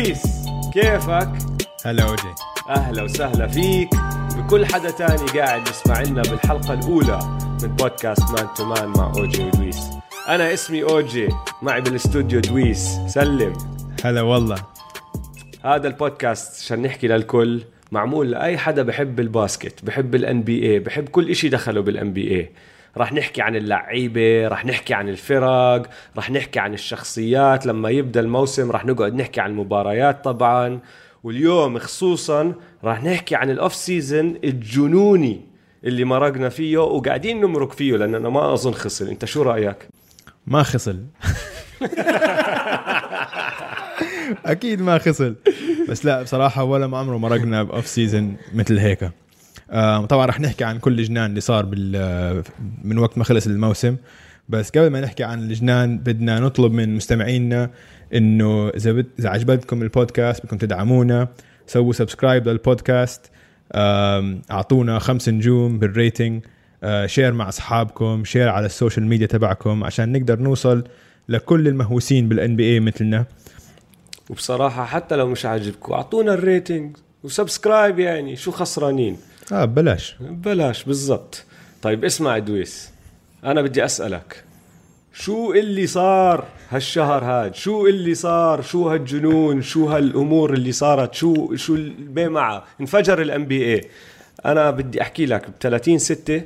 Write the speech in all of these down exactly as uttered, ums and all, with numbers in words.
ادريس، كيفك؟ هلا وجهي، اهلا وسهلا فيك بكل حدا تاني قاعد يسمع لنا بالحلقه الاولى من بودكاست مان تو مان مع اوجي ودويس. انا اسمي اوجي، معي بالاستوديو دويس. سلم. هلا والله. هذا البودكاست عشان نحكي للكل، معمول لاي حدا بحب الباسكت، بحب الان بي اي، بحب كل اشي دخله بالان بي اي. رح نحكي عن اللعيبة، رح نحكي عن الفرق، رح نحكي عن الشخصيات. لما يبدأ الموسم رح نقعد نحكي عن المباريات طبعا، واليوم خصوصا رح نحكي عن الأوف سيزن الجنوني اللي مرقنا فيه وقاعدين نمرق فيه، لأننا ما أظن خصل. انت شو رأيك؟ ما خصل. أكيد ما خصل، بس لا بصراحة ولا ما عمره مرقنا بأوف سيزن مثل هيك. طبعا رح نحكي عن كل الجنان اللي صار من وقت ما خلص الموسم، بس قبل ما نحكي عن الجنان بدنا نطلب من مستمعينا انه اذا عجبتكم البودكاست بدكم تدعمونا، سووا سبسكرايب للبودكاست، اعطونا خمس نجوم بالريتنج، شير مع اصحابكم، شير على السوشيال ميديا تبعكم عشان نقدر نوصل لكل المهووسين بالان بي اي مثلنا. وبصراحة حتى لو مش عاجبكم اعطونا الريتنج وسبسكرايب، يعني شو خسرانين؟ آه بلاش بلاش بالضبط. طيب اسمع دويس، أنا بدي أسألك، شو اللي صار هالشهر هاد؟ شو اللي صار؟ شو هالجنون؟ شو هالأمور اللي صارت؟ شو شو البيمعة؟ انفجر الام بي اي. أنا بدي أحكي لك بثلاثين ستة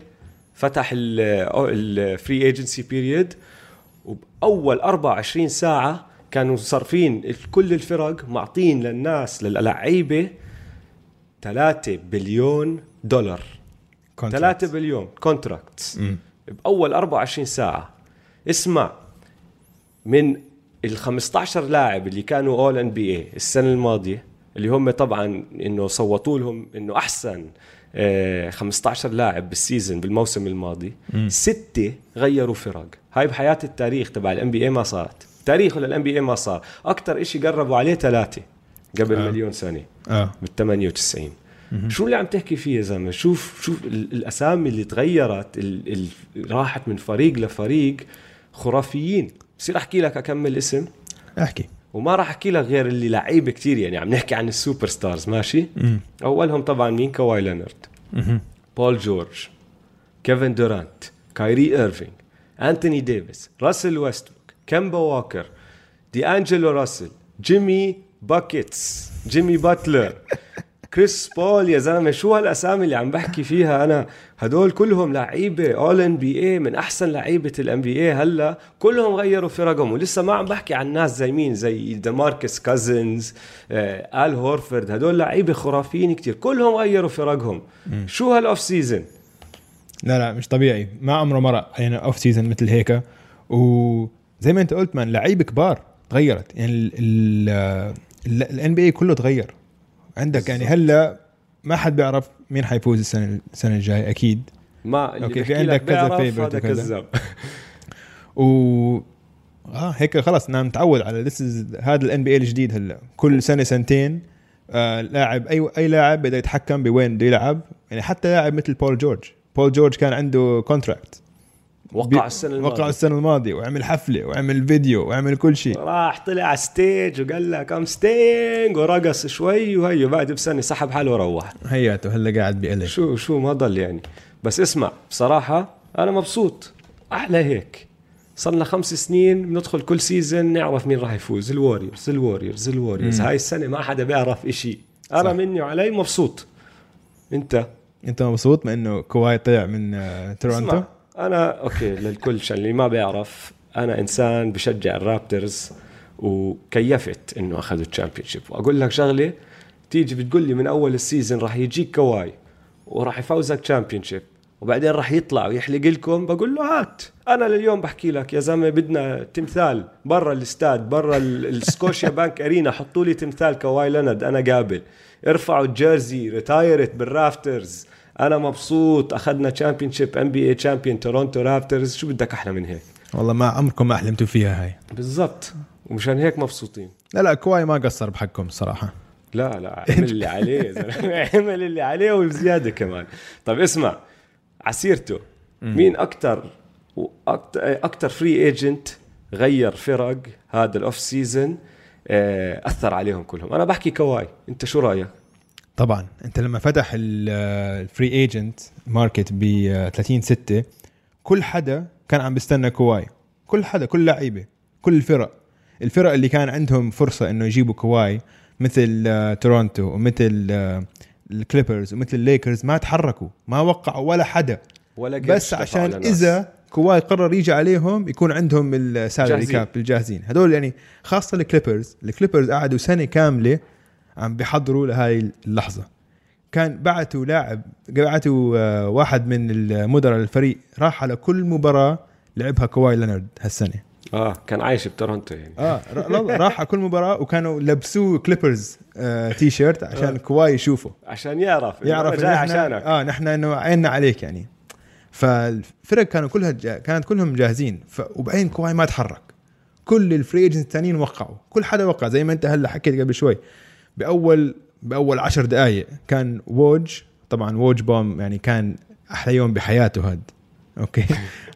فتح الفري ايجنسي بيريد، وبأول أربع وعشرين ساعة كانوا صارفين كل الفرق معطين للناس للعيبة ثلاثة بليون دولار contracts. ثلاثة بليون كونتراكتس بأول أربعة وعشرين ساعة. اسمع، من ال خمسة عشر لاعب اللي كانوا اول ان بي اي السنة الماضية، اللي هم طبعا انه صوتوا لهم انه احسن خمسة عشر لاعب بالسيزن بالموسم الماضي، م. ستة غيروا فرق. هاي بحياة التاريخ تبع الان بي اي ما صارت، تاريخه للان بي اي ما صار. اكتر اشي قربوا عليه ثلاثة قبل آه. مليون سنة آه. بالثمانية وتسعين. م-م. شو اللي عم تحكي فيه يا زلمة؟ شوف شوف الأسامي اللي تغيرت، اللي راحت من فريق لفريق، خرافيين. بصير أحكي لك أكمل اسم؟ أحكي. وما راح أحكي لك غير اللي لعيبة كتير، يعني عم نحكي عن السوبر ستارز، ماشي؟ م-م. أولهم طبعا مين؟ كواي لينارد، بول جورج، كيفن دورانت، كايري إيرفينغ، أنتوني ديفيس، راسل ويستبروك، كيمبا واكر، دي أنجلو راسل، جيمي باكيتس، جيمي باتلر، كريس بول. يا زلمه شو هالاسامي اللي عم بحكي فيها انا؟ هدول كلهم لعيبه اول ان بي اي، من احسن لعيبه الان بي اي. هلا كلهم غيروا فرقهم، ولسه ما عم بحكي عن ناس زي مين، زي ديماركس كازنز، آه، آل هورفورد. هدول لعيبه خرافيين كتير، كلهم غيروا فرقهم. م. شو هالاوف سيزن؟ لا لا مش طبيعي، ما عمره مرق يعني اوف سيزن مثل هيك. وزي ما انت قلت، من لعيبه كبار تغيرت، يعني ال ال الان بي اي كله تغير عندك. يعني هلا ما حد بيعرف مين حيفوز السنه السنه الجاي اكيد. ما اوكي، في عندك كذا فيفورت وكذا و اه هيك خلص انا متعود على هذا الان بي اي الجديد. هلا كل سنه سنتين آه لاعب، اي اي لاعب بده يتحكم بوين بده يلعب. يعني حتى لاعب مثل بول جورج، بول جورج كان عنده كونتراكت وقع السنة الماضية، وقع السنة الماضية وعمل حفلة وعمل فيديو وعمل كل شيء، راح طلع على ستيج وقال لك ام ستينج ورقص شوي، وهي بعد بسنة سحب حاله وروح هياته. هلا قاعد بقلق شو شو ما ضل يعني. بس اسمع، بصراحة أنا مبسوط، أحلى هيك. صلنا خمس سنين بندخل كل سيزن نعرف مين راح يفوز، الواريورز الواريورز الواريورز. هاي السنة ما حدا بيعرف إشي. أنا مني وعلي مبسوط. أنت أنت مبسوط من إنه كواي طلع من تورنتو؟ أنا أوكي للكل عشان اللي ما بيعرف، أنا إنسان بشجع الرابترز، وكيفت إنه أخذوا الشامبيونشيب. وأقول لك شغلة، تيجي بتقول لي من أول السيزن راح يجيك كواي وراح يفوزك شامبيونشيب وبعدين راح يطلع ويحلق لكم، بقول له هات. أنا لليوم بحكي لك يا زلمة، بدنا تمثال برا الاستاد، برا السكوشيا بانك أرينا، حطوا لي تمثال كواي لينارد، أنا قابل. ارفعوا الجيرزي، ريتايرت بالرافترز، أنا مبسوط، أخذنا تشامبيونشيب إن بي إيه تشامبيون تورونتو رابترز. شو بدك أحلى من هيك؟ والله ما عمركم ما أحلمتوا فيها هاي بالضبط، ومشان هيك مبسوطين. لا لا كواي ما قصر بحقكم صراحة، لا لا عمل اللي عليه عمل اللي عليه وزيادة كمان. طب اسمع، عسيرته مين أكتر وأكتر أكتر فري ايجنت غير فرق هذا الأوف سيزن؟ أثر عليهم كلهم. أنا بحكي كواي، أنت شو رأيك؟ طبعا أنت لما فتح الفري ايجنت ماركت ب ثلاثين ستة كل حدا كان عم بيستنى كواي، كل حدا، كل لعيبة، كل الفرق الفرق اللي كان عندهم فرصة إنه يجيبوا كواي مثل تورونتو ومثل الكليبرز ومثل الليكرز ما تحركوا، ما وقعوا ولا حدا ولا بس عشان إذا كواي قرر يجي عليهم يكون عندهم السالري كاب الجاهزين. هدول يعني خاصة الكليبرز، الكليبرز قعدوا سنة كاملة عم بيحضروا لهاي اللحظة. كان بعتوا لاعب، بعتوا واحد من المدراء الفريق راح على كل مباراة لعبها كواي لينارد هالسنة. آه كان عايش بتورنتو يعني. آه راح على كل مباراة وكانوا لبسوا كليبرز آه تي شيرت عشان آه. كواي يشوفه، عشان يعرف يعرف جاي عشانك. آه نحن إنه عيننا عليك يعني. فالفرق كانوا كلها جا... كانت كلهم جاهزين ف... وبعدين كواي ما تحرك. كل الفري ايجنتس الثانيين وقعوا، كل حدا وقع زي ما انت هلا حكيت قبل شوي. باول باول عشر دقائق كان ووج، طبعا ووج بوم يعني كان احلى يوم بحياته هاد. اوكي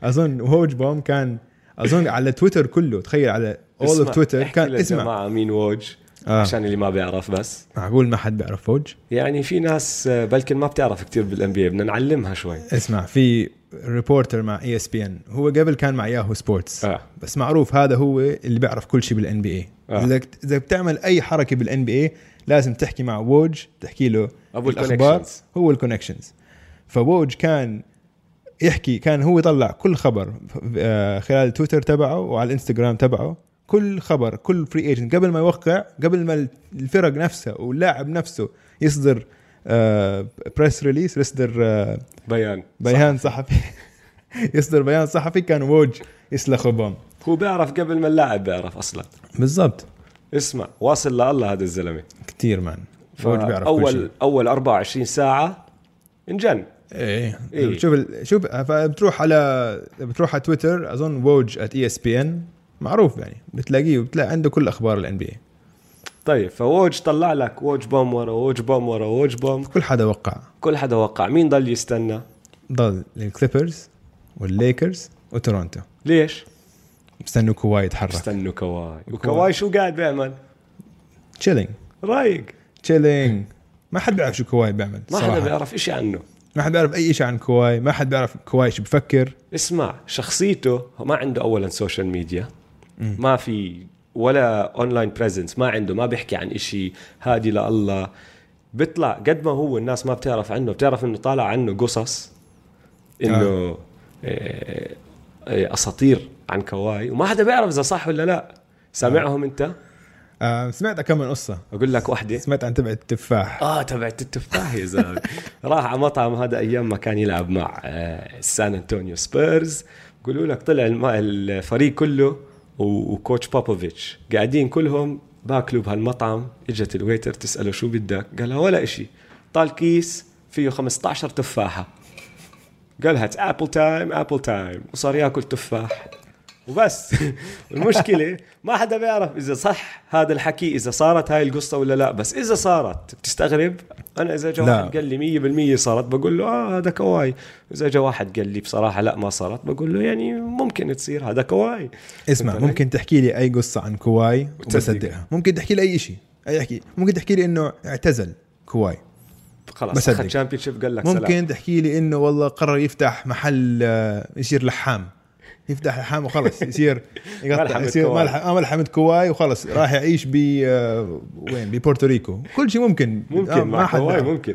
اظن ووج بوم كان اظن على تويتر كله، تخيل على اول اوف تويتر كان اسمع مع مين ووج آه. عشان اللي ما بيعرف، بس معقول ما حد بيعرف ووج؟ يعني في ناس بلكن ما بتعرف كتير بالان بي اي، بدنا نعلمها شوي. اسمع، في ريبورتر مع اي اس بي ان، هو قبل كان مع ياهو سبورتس آه. بس معروف هذا هو اللي بيعرف كل شيء بالان بي اي. اذا بتعمل اي حركه بالان بي اي لازم تحكي مع ووج، تحكي له ابو الاخبار، هو الكونكشنز. فووج كان يحكي، كان هو يطلع كل خبر خلال تويتر تبعه وعلى الانستغرام تبعه، كل خبر، كل فري ايجنت قبل ما يوقع، قبل ما الفرق نفسها واللاعب نفسه يصدر بريس ريليس، يصدر بيان بيان صحفي يصدر بيان صحفي. كان ووج يسلخ بام، هو بيعرف قبل ما اللاعب بيعرف اصلا بالضبط. اسمع، واصل لله هذا الزلمه كتير مان. ووج بيعرف اول كل شيء. اول أربعة وعشرين ساعه انجن ايه, إيه. شوف شوف بتروح على بتروح على تويتر، اظن ووج ات اي اس بي ان معروف يعني، بتلاقيه وبتلاقي عنده كل أخبار الان بي اي. طيب فووج طلع لك ووج بوم ورا ووج بوم ورا ووج بوم، كل حدا وقع، كل حدا وقع. مين ضل يستنى؟ ضل الكليبرز والليكرز وتورونتو. ليش؟ بستنوا كواي يتحرك، بستنوا كواي. وكواي شو قاعد بيعمل؟ تشيلينج، رايق، تشيلينج. ما حد بيعرف شو كواي بيعمل، ما حدا بيعرف إشي عنه، ما حد بيعرف أي إشي عن كواي، ما حد بيعرف كواي شو بفكر. اسمع، شخصيته ما عنده أولا سوشيال ميديا، ما في ولا اونلاين بريزنس، ما عنده، ما بيحكي عن إشي، هادي لله. بيطلع قد ما هو الناس ما بتعرف عنه، بتعرف انه طالع عنه قصص، انه آه. اساطير عن كواي، وما حدا بيعرف اذا صح ولا لا. سامعهم آه. انت آه سمعت كم من قصه؟ اقول لك واحده سمعت عن تبعت التفاح. اه تبعت التفاح يا زلمه راح على مطعم هذا ايام ما كان يلعب مع آه سان أنطونيو سبيرز. بقولوا لك طلع الفريق كله وكوتش بابوفيتش قاعدين كلهم باكلوا بهالمطعم. اجت الويتر تسأله شو بدك، قالها ولا اشي. طال كيس فيه خمستاشر تفاحة، قالها ابل تايم ابل تايم، وصار ياكل تفاح وبس المشكلة ما حدا بيعرف اذا صح هذا الحكي، اذا صارت هاي القصة ولا لا. بس اذا صارت بتستغرب. انا اذا جا واحد قال لي مية بالمية صارت بقول له اه هذا كواي. اذا جا واحد قال لي بصراحة لا ما صارت بقول له يعني ممكن تصير، هذا كواي. اسمع، ممكن تحكي لي اي قصة عن كواي وبصدقها، ممكن تحكي لي اي شيء، اي حكي. ممكن تحكي لي انه اعتزل كواي خلاص اخذ تشامبيونشيب قال لك سلام. ممكن تحكي لي انه والله قرر يفتح محل يصير لحام، يفتح لحام وخلص يصير يقطع يصير ملحمة كواي وخلص راح يعيش ب وين ببورتوريكو. كل شيء ممكن ممكن مع كواي ممكن.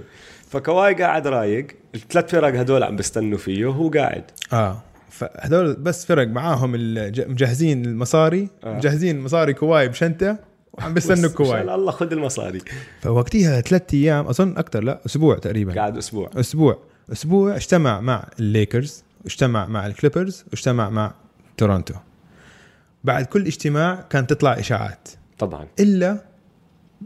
فكواي قاعد رايق، الثلاث فرق هدول عم بستنوا فيه وهو قاعد اه فهدول بس فرق معاهم مجهزين المصاري آه. مجهزين مصاري كواي بشنطة وعم بستنوا كواي ان شاء الله خذ المصاري. فوقتها ثلاث ايام اظن اكثر، لا اسبوع تقريبا، قاعد اسبوع اسبوع اسبوع اجتمع مع الليكرز، اجتمع مع الكليبرز، واجتمع مع تورونتو. بعد كل اجتماع كانت تطلع إشاعات طبعا، إلا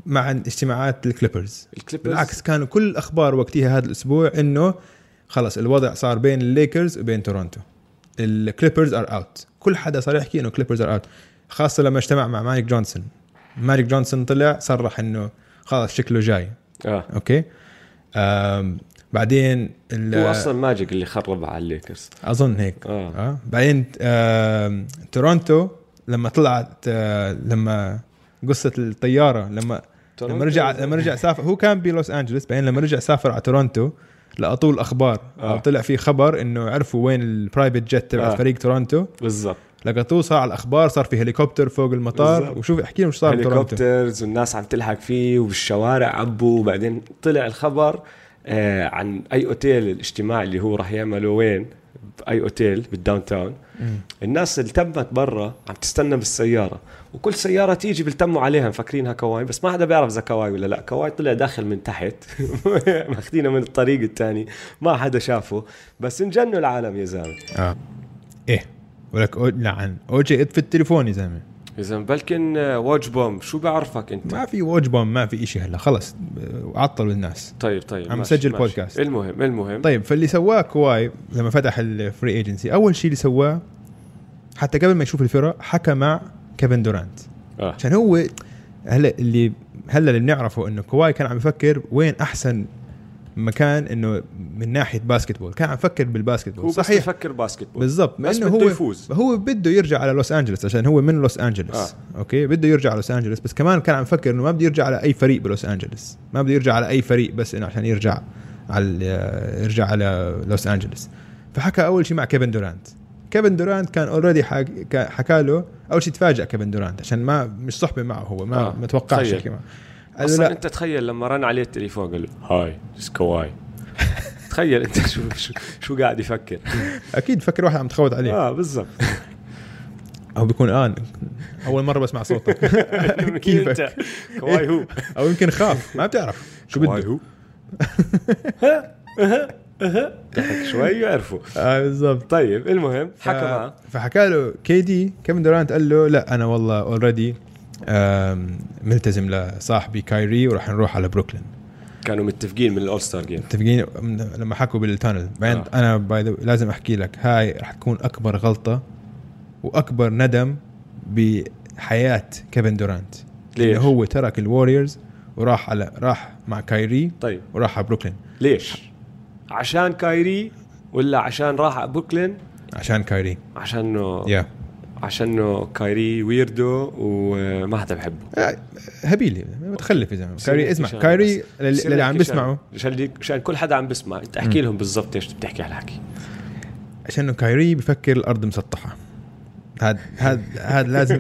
مع اجتماعات الكليبرز. الكليبرز بالعكس كانوا كل الأخبار وقتها هذا الأسبوع إنه خلص الوضع صار بين الليكرز وبين تورونتو، الكليبرز ار اوت. كل حدا صار يحكي إنه كليبرز ار اوت، خاصة لما اجتمع مع ماريك جونسون. ماريك جونسون طلع صرح إنه خلاص شكله جاي آه. أوكي آم بعدين هو أصلاً ماجيك اللي خرب على الليكرز أظن هيك آه. آه. بعدين آه، تورونتو لما طلعت آه، لما قصه الطياره لما لما رجع لما رجع سافر هو كان بلوس انجلوس، بعدين لما رجع سافر على تورونتو لأطول الأخبار آه. طلع فيه خبر إنه عرفوا وين البرايفت جت تبع آه. فريق تورونتو بالضبط، لقطوه صار على الأخبار، صار في هليكوبتر فوق المطار بالزبط. وشوف احكي لهم شو صار بتورونتو، هليكوبترز والناس عم تلحق فيه وبالشوارع عبوا، وبعدين طلع الخبر آه عن أي أوتيل الاجتماع اللي هو راح يعمله وين بأي أوتيل بالداون تاون. الناس اللي تمت برا عم تستنى بالسيارة، وكل سيارة تيجي بلتموا عليها مفكرينها كواي، بس ما حدا بيعرف إذا كواي ولا لا. كواي طلع داخل من تحت ماخدينه من الطريق التاني، ما حدا شافه، بس انجنوا العالم يا زلمة. آه. إيه ولك لعن أوجي إد في التليفون يا زلمة، يا زلمة بلكن واج بوم، شو بعرفك أنت؟ ما في واج بوم، ما في إشي هلا خلص، عطلوا الناس. طيب طيب عم سجل بودكاست. المهم المهم طيب، فاللي سواه كواي لما فتح الفري ايجنسي، أول شيء اللي سواه حتى قبل ما يشوف الفرق حكى مع كيفن دورانت آه. عشان هو هلا اللي هلا اللي بنعرفه انه كواي كان عم يفكر وين احسن مكان انه من ناحيه باسكتبول، كان عم يفكر بالباسكتبول، هو صحيح يفكر باسكتبول بالضبط، لانه هو يفوز. هو بده يرجع على لوس انجلوس عشان هو من لوس انجلوس آه. اوكي بده يرجع على لوس انجلوس، بس كمان كان عم يفكر انه ما بده يرجع على اي فريق بلوس انجلوس، ما بده يرجع على اي فريق بس انه عشان يرجع على يرجع على لوس انجلوس. فحكى اول شيء مع كيفن دورانت. كيفن دورانت كان اوريدي حكى له، اول شيء تفاجئ كيفن دورانت عشان ما مش صحبه معه، هو ما آه. متوقعش هيك. اصلا انت تخيل لما رن عليه التليفون قال له هاي ذس كواي تخيل انت شو شو, شو قاعد يفكر اكيد فكر واحد عم تخوض عليه اه بالضبط، او بيكون الان اول مره بسمع صوتك كيف انت كواي هو، او يمكن خاف ما بتعرف شو بده كواي هو ضحك شوي يعرفوا اه بالضبط. طيب المهم حكى معه، فحكى له كي دي كيفن دورانت، قال له لا انا والله اوريدي ملتزم لصاحبي كايري وراح نروح على بروكلين. كانوا متفقين من الاول ستار جيم، متفقين لما حكوا بالتانل بعد آه. انا بايدو لازم احكي لك هاي راح تكون اكبر غلطه واكبر ندم بحياه كيفن دورانت، لانه هو ترك الواريورز وراح على راح مع كايري طيب. وراح على بروكلين. ليش؟ عشان كايري ولا عشان راح على بروكلين؟ عشان كايري، عشانه yeah. عشانه كايري ويردو وما حدا بحبه هبيلي متخلف يا زلمه. كايري اسمع، كايري اللي عم بسمعه عشان عشان كل حدا عم بسمع، انت احكي لهم بالضبط ايش بتحكي على الحكي، عشانه كايري بفكر الارض مسطحه. هذا هذا هذا لازم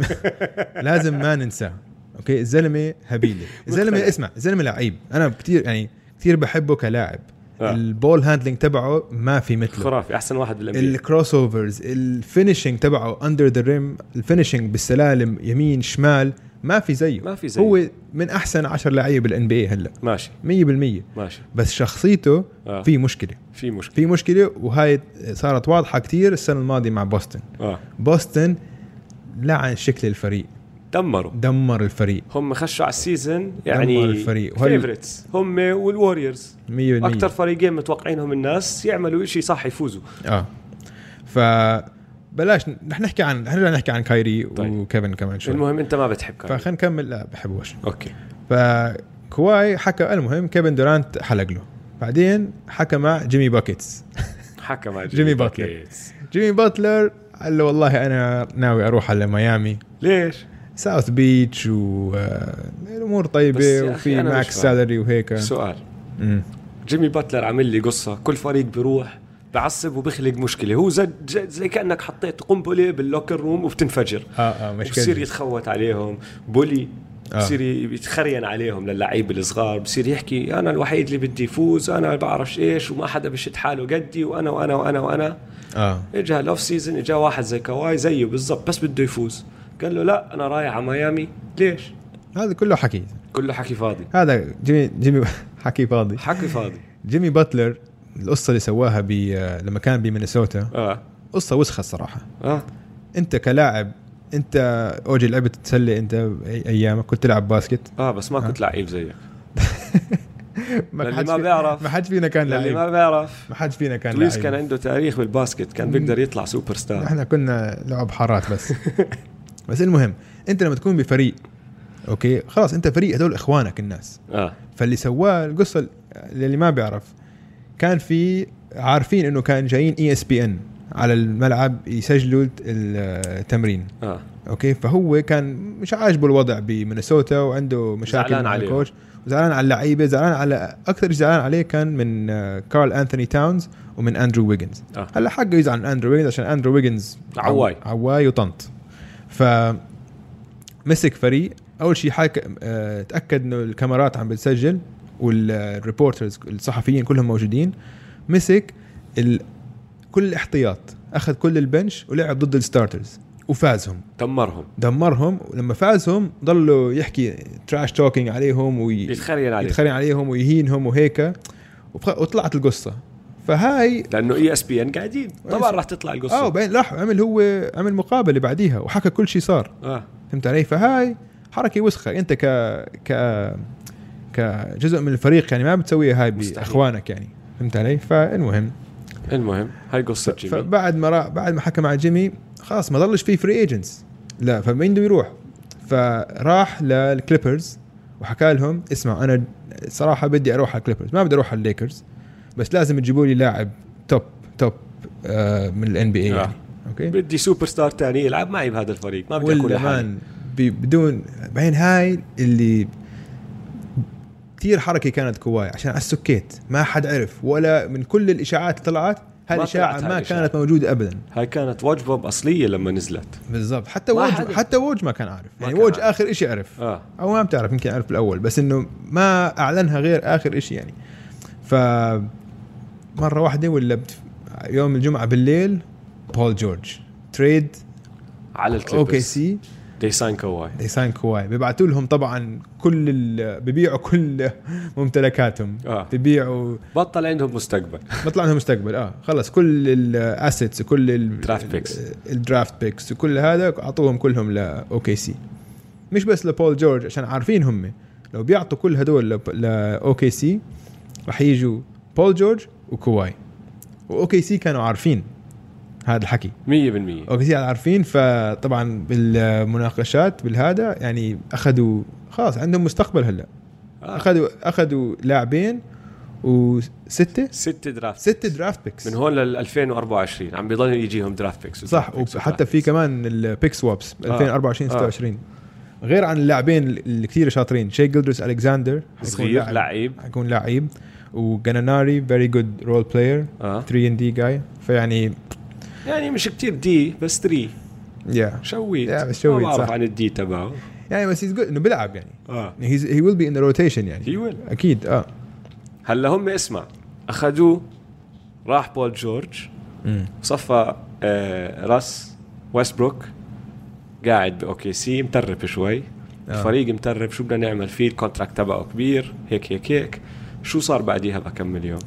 لازم ما ننساه. اوكي الزلمه هبيلي، الزلمه اسمع، الزلمه لعيب، انا كثير يعني كثير بحبه كلاعب آه. البول هاندلينج تبعه ما في مثله، خرافي، احسن واحد بالان بي اي. الكروس اوفرز، الفينيشينج تبعه اندر ذا ريم، الفينيشينج بالسلالم يمين شمال ما في زيه، ما في زيه. هو من احسن عشر لعيبه بالان بي اي هلا، ماشي مية بالمية ماشي، بس شخصيته آه. في مشكله في مشكله في مشكله وهاي صارت واضحه كتير السنه الماضيه مع بوسطن آه. بوسطن لعن شكل الفريق، دمروا دمر الفريق، هم خشوا على السيزن يعني الفريق فيفوريتس هم والواريورز مية بالمية اكثر فريقين متوقعينهم الناس يعملوا شيء صح يفوزوا اه. فبلاش رح نحكي عن رح نحكي عن كايري طيب. وكيفن كمان شوي. المهم انت ما بتحب كايري فخلينا نكمل. لا بحبوش اوكي. فكواي حكى المهم كيفن دورانت حلق له، بعدين حكى مع جيمي باكيتس حكى مع جيمي, جيمي باكيتس جيمي باتلر قال له والله انا ناوي اروح على ميامي. ليش؟ ساوث بيتش والأمور طيبة وفي ماكس سالري وهيك. سؤال مم. جيمي باتلر عمل لي قصة، كل فريق بيروح بعصب وبيخلق مشكلة، هو زي, زي كأنك حطيت قنبلة باللوكر روم وبتنفجر آه آه بصير يتخوت عليهم بولي آه. بصير يتخرين عليهم للعيب الصغار، بصير يحكي أنا الوحيد اللي بدي يفوز، أنا بعرفش إيش وما حدا بشد حاله قدي وأنا وأنا وأنا وأنا آه. إجا الأوف سيزن إجا واحد زي كواي زيه بالضبط بس بده يفوز، قال له لا أنا رايح على ميامي. ليش؟ هذا كله حكي، كله حكي فاضي، هذا جيمي جيمي حكي فاضي حكي فاضي. جيمي باتلر القصة اللي سواها لما كان بمينيسوتا آه. قصة وسخة الصراحة آه. أنت كلاعب، أنت أوجي لعبت تسلي، أنت أيامك كنت تلعب باسكت آه بس ما كنت آه. لعيب زيك ما حد بيعرف، ما حد فينا كان لعيب، ما بيعرف، ما حد فينا كان لعيب، كان عنده تاريخ بالباسكت، كان بيقدر يطلع سوبر ستار، إحنا كنا لعب حارات بس بس المهم انت لما تكون بفريق اوكي خلاص انت فريق، هذول اخوانك الناس آه. فاللي سواه القصه اللي ما بيعرف، كان في عارفين انه كان جايين اي اس بي ان على الملعب يسجلوا التمرين آه. اوكي فهو كان مش عاجبه الوضع بمينيسوتا وعنده مشاكل مع الكوتش وزعلان على اللعيبه زعلان على اكثر زعلان عليه كان من كارل انثوني تاونز ومن اندرو ويجنز. آه. هلا حقه يزعل اندرو ويجنز عشان اندرو ويجنز عواي عواي وطنط. ف مسك فريق اول شيء حاك... اه... تاكد انه الكاميرات عم بتسجل والريبورترز الصحفيين كلهم موجودين. مسك ال... كل الاحتياط اخذ كل البنش ولعب ضد الستارترز وفازهم دمرهم دمرهم ولما فازهم ضلوا يحكي تراش توكينج عليهم ويتخرين عليهم يتخرين عليهم ويهينهم وهيك وبخ... وطلعت القصه. فهاي لانه اي اس بي ان قاعدين طبعا راح تطلع القصه اه وبعدين راح عمل هو عمل مقابله بعديها وحكى كل شيء صار. اه فهمت علي؟ فهاي حركه وسخه انت ك ك كجزء من الفريق يعني ما بتسويها هاي باخوانك يعني. فهمت علي؟ فالمهم المهم هاي قصه جيمي. فبعد ما را... بعد ما حكى مع جيمي خلاص ما ضلش في فري ايجنتس لا فمين بده يروح فراح للكليبرز وحكى لهم اسمعوا انا صراحه بدي اروح على الكليبرز ما بدي اروح على الليكرز بس لازم تجيبوا لي لاعب توب توب آه من الان بي اي. آه. اوكي بدي سوبر ستار تاني يلعب معي بهذا الفريق ما بدي اكون لحالي بدون بعدين هاي اللي كثير حركه كانت كواي عشان على السكيت ما حد عرف ولا من كل الاشاعات طلعت هالاشاعه ما, ما كانت موجوده ابدا. هاي كانت وجبه اصليه لما نزلت بالضبط حتى ووج حتى ووج ما كان عارف يعني ووج اخر شيء عرف. آه. او ما بتعرف يمكن عرف بالاول بس انه ما اعلنها غير اخر شيء يعني. ف مره واحده ولا بتف... يوم الجمعه بالليل بول جورج تريد على الكليبرز اوكي سي دي ساين كواي دي ساين كواي بيبعتوا لهم طبعا كل ال... ببيعوا كل ممتلكاتهم. آه. ببيعوا بطل عندهم مستقبل بطل عندهم مستقبل اه خلص كل الاسيتس وكل الدرافت بيكس الدرافت بيكس وكل هذا اعطوهم كلهم لاوكي سي مش بس لبول جورج عشان عارفين هم لو بيعطوا كل هدول لاوكي سي راح يجوا بول جورج وكواي واوكي سي كانوا عارفين هذا الحكي مية بالمية اوكي سي عارفين. فطبعا بالمناقشات بالهذا يعني اخذوا خلاص عندهم مستقبل هلا. آه. اخذوا اخذوا لاعبين وستة ستة درافت ستة درافت بيكس من هون لل ألفين وأربعة وعشرين عم بيضلوا يجيهم درافت بيكس صح بيكس وحتى في كمان البيك سوابس ألفين وأربعة وعشرين ستة وعشرين غير عن اللاعبين اللي كثير شاطرين شي جيلدرس الكساندر صغير لعيب حيكون لعيب وجاناناري very good role player ثري and D guy فيعني يعني مش كتير دي بس ثري yeah شويت yeah بس شويت صح عن الدي تبعه يعني بس he's good إنه بيلعب يعني آه. he's he will be in the rotation يعني he will أكيد آه. هلا هم اسمع أخذوه راح بول جورج صفى آه راس ويستبروك قاعد بأوكي سي مترب شوي. آه. الفريق مترب شو بدنا نعمل فيه الكونتراكت تبعه كبير هيك هيك هيك شو صار بعديها بكمل يوم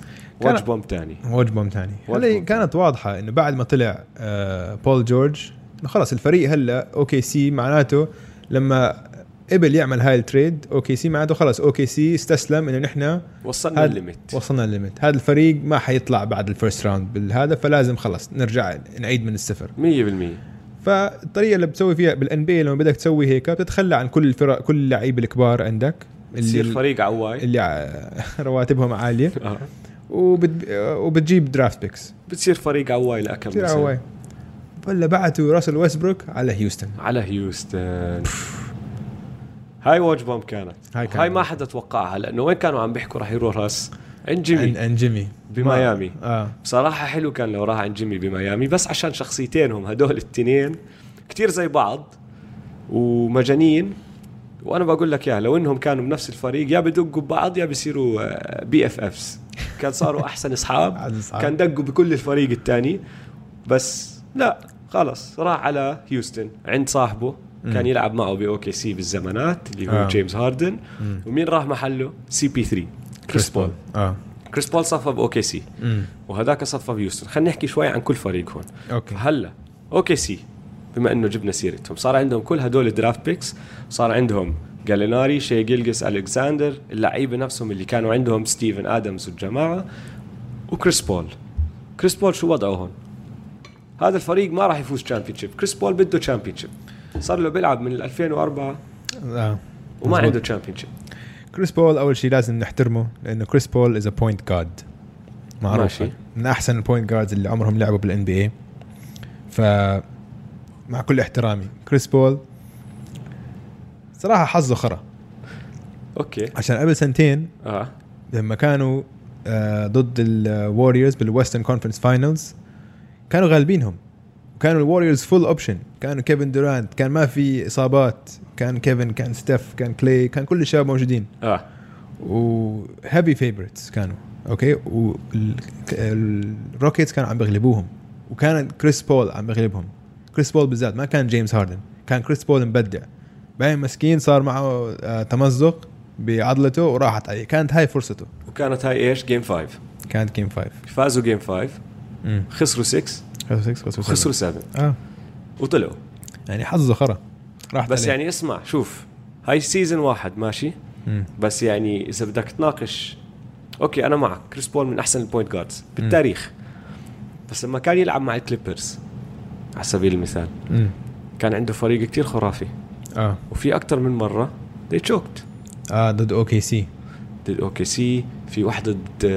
واتش بوم ثاني واتش بوم ثاني هلا كانت واضحه انه بعد ما طلع آه بول جورج خلص الفريق هلا اوكي سي معناته لما قبل يعمل هاي التريد اوكي سي معناته خلص اوكي سي استسلم انه نحن وصلنا الليمت وصلنا الليمت هذا الفريق ما حيطلع بعد الفيرست راوند بالهذا فلازم خلص نرجع نعيد من الصفر مية بالمية. فالطريقه اللي بتسوي فيها بالان بي لما بدك تسوي هيك بتتخلى عن كل الفرق كل اللعيبه الكبار عندك اللي الفريق عواي اللي رواتبهم عاليه. آه. وبت... وبتجيب درافت بيكس بتصير فريق عواي لأكم بتصير عواي. ولا بعتوا راسل ويستبروك على هيوستن على هيوستن هاي واج بوم كانت هاي, كانت. هاي ما حدا توقعها لأنه وين كانوا عم بيحكوا راح يروح راس عن جيمي عن جيمي بميامي. آه. بصراحة حلو كان لو راح عن جيمي بميامي بس عشان شخصيتينهم هدول التنين كتير زي بعض ومجانين وأنا بقول لك يا لو إنهم كانوا بنفس الفريق يا بدقوا ببعض يا بيصيروا بي اف افس كان صاروا أحسن أصحاب كان دقوا بكل الفريق التاني بس لا خلص راح على هيوستن عند صاحبه كان يلعب معه بأوكي سي بالزمانات اللي هو آه. جيمس هاردن. مم. ومين راح محله سي بي ثري كريس بول. آه. كريس بول صفى بأوكي سي وهذاك صفى بهيوستن. خلينا نحكي شوي عن كل فريق هون. أوكي. هلا أوكي سي بما انه جبنا سيرتهم صار عندهم كل هدول الدرافت بيكس صار عندهم جاليناري شي جيلجس الكساندر اللعيبه نفسهم اللي كانوا عندهم ستيفن ادمز والجماعه وكريس بول. كريس بول شو وضعه هون؟ هذا الفريق ما راح يفوز تشامبيونشيب. كريس بول بده تشامبيونشيب صار له بيلعب من ألفين وأربعة لا. وما عنده تشامبيونشيب. كريس بول اول شيء لازم نحترمه لانه كريس بول از ا بوينت جارد معروف من احسن البوينت جاردز اللي عمرهم لعبوا بالان بي اي. ف مع كل احترامي كريس بول صراحة حظه خرا. اوكي عشان قبل سنتين اه لما كانوا آه ضد الواريورز بالويسترن كونفرنس فاينلز كانوا غالبينهم, كانوا الواريورز فول اوبشن, كانوا كيفن دورانت, كان ما في اصابات, كان كيفن, كان ستيف, كان كلاي, كان كل الشباب موجودين اه وهابي فيفورتس كانوا اوكي, والروكيتس كانوا عم بيغلبوهم وكان كريس بول عم بيغلبهم. كريس بول بالذات ما كان جيمس هاردن, كان كريس بول مبدع, بعدين مسكين صار معه تمزق بعضلته وراحت عليه, كانت هاي فرصته. وكانت هاي ايش جيم خمسة, كانت جيم خمسة, فازوا جيم خمسة, خسروا ستة, خسروا سبعة اه وطلعوا, يعني حظه خرا راحت بس عليه. يعني اسمع شوف هاي سيزن واحد ماشي مم. بس يعني اذا بدك تناقش اوكي انا معك كريس بول من احسن البوينت جاردز بالتاريخ مم. بس لما كان يلعب مع الكليبرز على سبيل المثال مم. كان عنده فريق كتير خرافي اه وفي اكتر من مره دي تشوكت اه ضد او كي سي, ضد او كي سي, في واحده ضد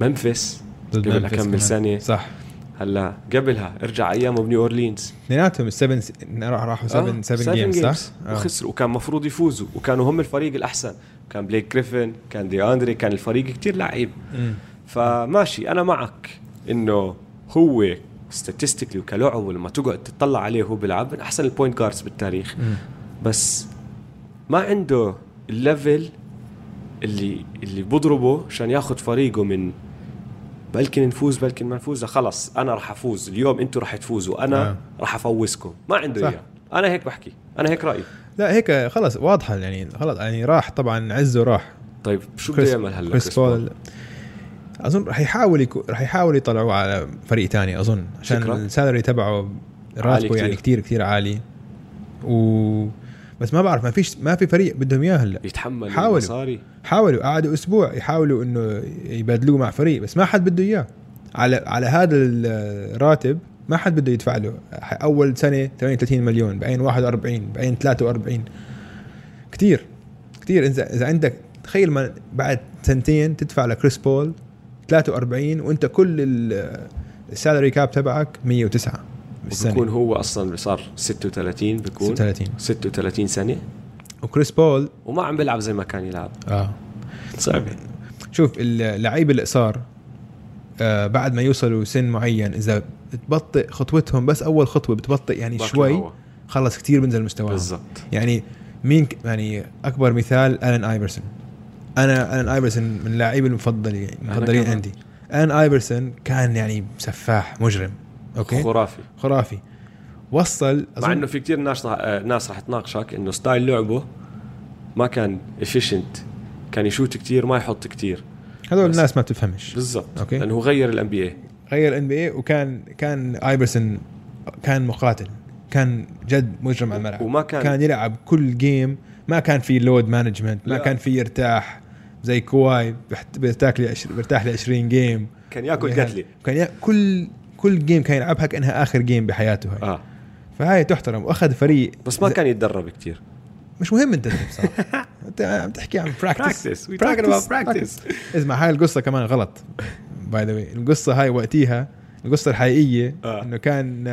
ممفيس قبل اكمل سنه صح, هلا قبلها ارجع ايامه بنيو اورلينز اثنيناتهم السبن س... راحوا سبن سبن جيمز صح آه. وخسروا وكان مفروض يفوزوا وكانوا هم الفريق الاحسن, كان بليك جريفن, كان دي اندري, كان الفريق كتير لعيب. فماشي انا معك انه هو statistically وكلاعب لما تقعد تطلع عليه هو بيلعب من احسن البوينت جاردز بالتاريخ م. بس ما عنده الليفل اللي اللي بضربه عشان ياخذ فريقه من بلكن نفوز بلكن ما نفوز, خلص انا راح افوز اليوم, انتوا راح تفوزوا, انا راح افوزكم, ما عنده اياه. انا هيك بحكي, انا هيك رايي, لا هيك خلص واضحه يعني خلص يعني راح طبعا عزه راح. طيب شو بده يعمل هلا كريس بول؟ اظن راح يحاول يكو... راح يحاول يطلعوا على فريق تاني اظن, عشان السالري تبعه راتبه يعني كتير كتير عالي و... بس ما بعرف, ما فيش ما في فريق بدهم اياه هلا يتحمل المصاري. حاولوا قعدوا اسبوع يحاولوا انه يبادلوه مع فريق بس ما حد بده اياه على على هذا الراتب, ما حد بده يدفع له. اول سنه ثمانية وثلاثين مليون, بعدين واحد وأربعين, بعدين ثلاثة وأربعين, كتير كتير. اذا عندك تخيل ما بعد سنتين تدفع لكريس بول ثلاثة وأربعين وانت كل السالري كاب تبعك مية وتسعة بالسنة. بيكون هو اصلا صار ستة وثلاثين, بيكون ستة وثلاثين سنه وكريس بول وما عم بيلعب زي ما كان يلعب اه صعب. شوف اللعيبه اللي صار آه بعد ما يوصلوا سن معين اذا تبطئ خطوتهم, بس اول خطوه بتبطئ يعني شوي خلص كتير بنزل مستواهم بالضبط. يعني مين يعني اكبر مثال آلان آيفرسون. انا آلان آيفرسون من اللاعبين المفضلين المفضلين عندي. آلان آيفرسون كان يعني سفاح مجرم أوكي. خرافي خرافي وصل, مع انه في كتير ناس ناس راح تناقشك انه ستايل لعبه ما كان افيشنت, كان يشوت كتير ما يحط كتير, هذول الناس ما بتفهمش بالضبط لانه غير الان بي اي, غير الان بي اي وكان كان آيفرسون كان مقاتل, كان جد مجرم على الملعب وما كان, كان يلعب كل جيم, ما كان في لود مانجمنت, ما كان في يرتاح زي كواي بيرتاح لي بيرتاح لي عشرين جيم, كان ياكل قتله, كان يأكل كل كل جيم كان يلعبها كأنها آخر جيم بحياته هاي آه. فهاي تحترم. وأخذ فريق بس ما كان يتدرب كتير, مش مهم أنت تدرب صح. أنت عم تحكي عن براكتس براكتس. اسمع هاي القصة كمان غلط باي ذا واي, القصة هاي وقتيها القصة الحقيقية آه. إنه كان